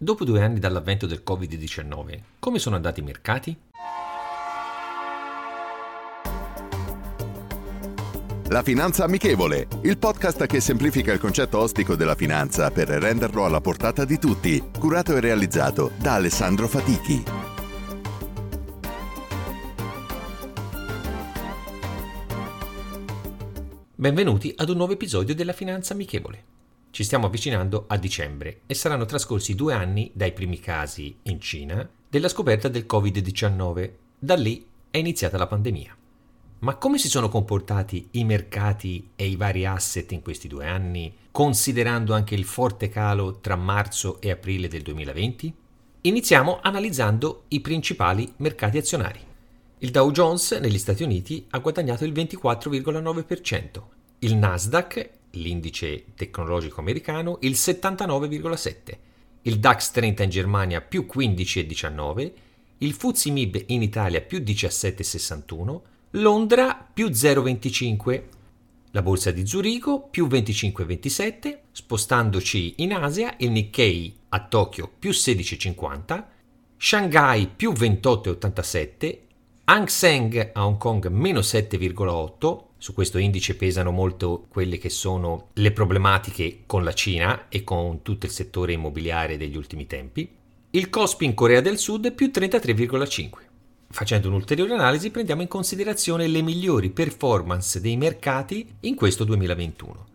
Dopo 2 anni dall'avvento del Covid-19, come sono andati i mercati? La Finanza Amichevole, il podcast che semplifica il concetto ostico della finanza per renderlo alla portata di tutti, curato e realizzato da Alessandro Fatichi. Benvenuti ad un nuovo episodio della Finanza Amichevole. Ci stiamo avvicinando a dicembre e saranno trascorsi 2 anni dai primi casi in Cina della scoperta del Covid-19. Da lì è iniziata la pandemia. Ma come si sono comportati i mercati e i vari asset in questi 2 anni, considerando anche il forte calo tra marzo e aprile del 2020? Iniziamo analizzando i principali mercati azionari. Il Dow Jones negli Stati Uniti ha guadagnato il 24,9%, il Nasdaq, l'indice tecnologico americano, il 79,7%, il DAX 30 in Germania più 15,19%, il FTSE MIB in Italia più 17,61%, Londra più 0,25%, la borsa di Zurigo più 25,27%, spostandoci in Asia il Nikkei a Tokyo più 16,50%, Shanghai più 28,87%, Hang Seng a Hong Kong meno 7,8%, su questo indice pesano molto quelle che sono le problematiche con la Cina e con tutto il settore immobiliare degli ultimi tempi, il KOSPI in Corea del Sud più 33,5%. Facendo un'ulteriore analisi prendiamo in considerazione le migliori performance dei mercati in questo 2021.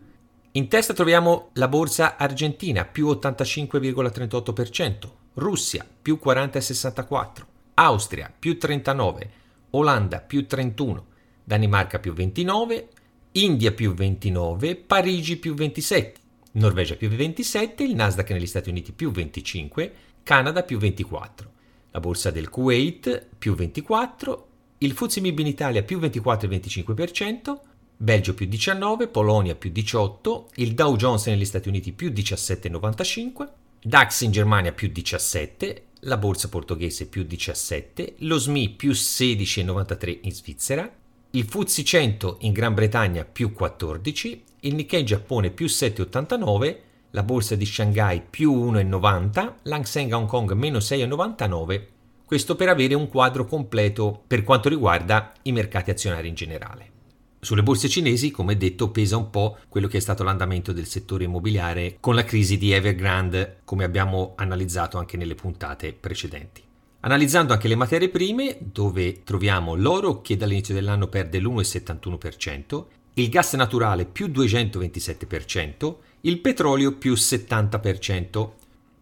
In testa troviamo la borsa argentina più 85,38%, Russia più 40,64%, Austria più 39%, Olanda più 31%, Danimarca più 29%, India più 29%, Parigi più 27%, Norvegia più 27%, il Nasdaq negli Stati Uniti più 25%, Canada più 24%. La borsa del Kuwait più 24%, il FTSE MIB in Italia più 24,25%, Belgio più 19%, Polonia più 18%, il Dow Jones negli Stati Uniti più 17,95%, DAX in Germania più 17%, la borsa portoghese più 17%, lo SMI più 16,93% in Svizzera, il FTSE 100 in Gran Bretagna più 14%, il Nikkei in Giappone più 7,89%, la borsa di Shanghai più 1,90%, l'Hang Seng a Hong Kong meno 6,99%, questo per avere un quadro completo per quanto riguarda i mercati azionari in generale. Sulle borse cinesi, come detto, pesa un po' quello che è stato l'andamento del settore immobiliare con la crisi di Evergrande, come abbiamo analizzato anche nelle puntate precedenti. Analizzando anche le materie prime, dove troviamo l'oro che dall'inizio dell'anno perde l'1,71%, il gas naturale più 227%, il petrolio più 70%,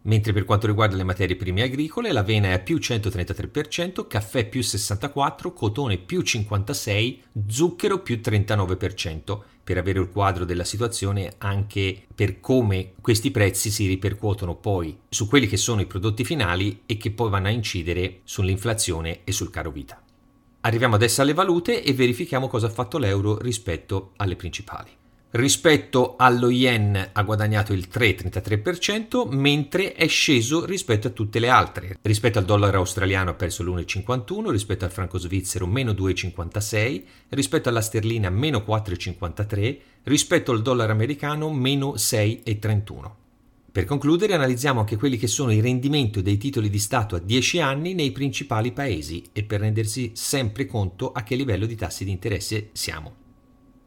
mentre per quanto riguarda le materie prime agricole l'avena è a più 133%, caffè più 64%, cotone più 56%, zucchero più 39%, per avere il quadro della situazione anche per come questi prezzi si ripercuotono poi su quelli che sono i prodotti finali e che poi vanno a incidere sull'inflazione e sul caro vita. Arriviamo adesso alle valute e verifichiamo cosa ha fatto l'euro rispetto alle principali. Rispetto allo yen ha guadagnato il 3,33%, mentre è sceso rispetto a tutte le altre. Rispetto al dollaro australiano ha perso l'1,51%, rispetto al franco svizzero meno 2,56%, rispetto alla sterlina meno 4,53%, rispetto al dollaro americano meno 6,31%. Per concludere analizziamo anche quelli che sono i rendimenti dei titoli di Stato a 10 anni nei principali paesi e per rendersi sempre conto a che livello di tassi di interesse siamo.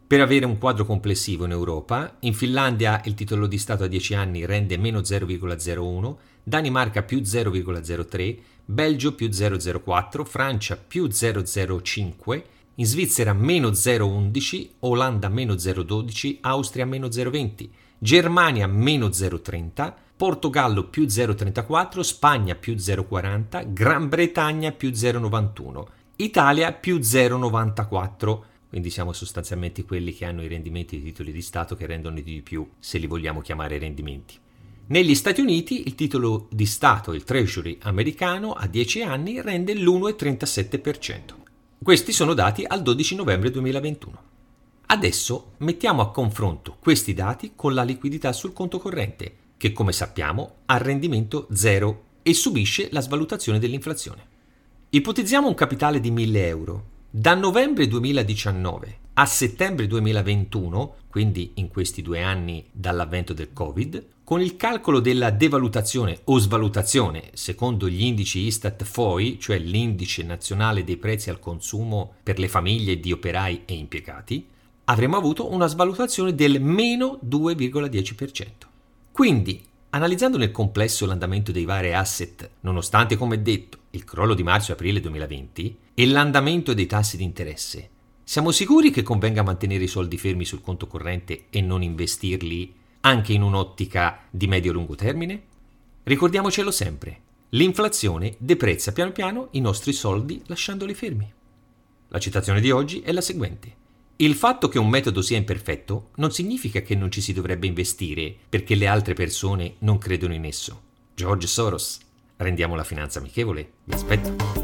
Per avere un quadro complessivo in Europa, in Finlandia il titolo di Stato a 10 anni rende meno 0,01, Danimarca più 0,03, Belgio più 0,04, Francia più 0,05, in Svizzera meno 0,11, Olanda meno 0,12, Austria meno 0,20, Germania meno 0,30, Portogallo più 0,34, Spagna più 0,40, Gran Bretagna più 0,91, Italia più 0,94, quindi siamo sostanzialmente quelli che hanno i rendimenti dei titoli di Stato che rendono di più, se li vogliamo chiamare rendimenti. Negli Stati Uniti il titolo di Stato, il Treasury americano, a 10 anni rende l'1,37%. Questi sono dati al 12 novembre 2021. Adesso mettiamo a confronto questi dati con la liquidità sul conto corrente, che come sappiamo ha rendimento zero e subisce la svalutazione dell'inflazione. Ipotizziamo un capitale di 1000 euro. Da novembre 2019 a settembre 2021, quindi in questi 2 anni dall'avvento del Covid, con il calcolo della devalutazione o svalutazione secondo gli indici Istat-FOI, cioè l'indice nazionale dei prezzi al consumo per le famiglie di operai e impiegati, avremmo avuto una svalutazione del meno 2,10%. Quindi, analizzando nel complesso l'andamento dei vari asset, nonostante, come detto, il crollo di marzo-aprile 2020 e l'andamento dei tassi di interesse, siamo sicuri che convenga mantenere i soldi fermi sul conto corrente e non investirli anche in un'ottica di medio-lungo termine? Ricordiamocelo sempre, l'inflazione deprezza piano piano i nostri soldi lasciandoli fermi. La citazione di oggi è la seguente. Il fatto che un metodo sia imperfetto non significa che non ci si dovrebbe investire perché le altre persone non credono in esso. George Soros, rendiamo la finanza amichevole. Vi aspetto.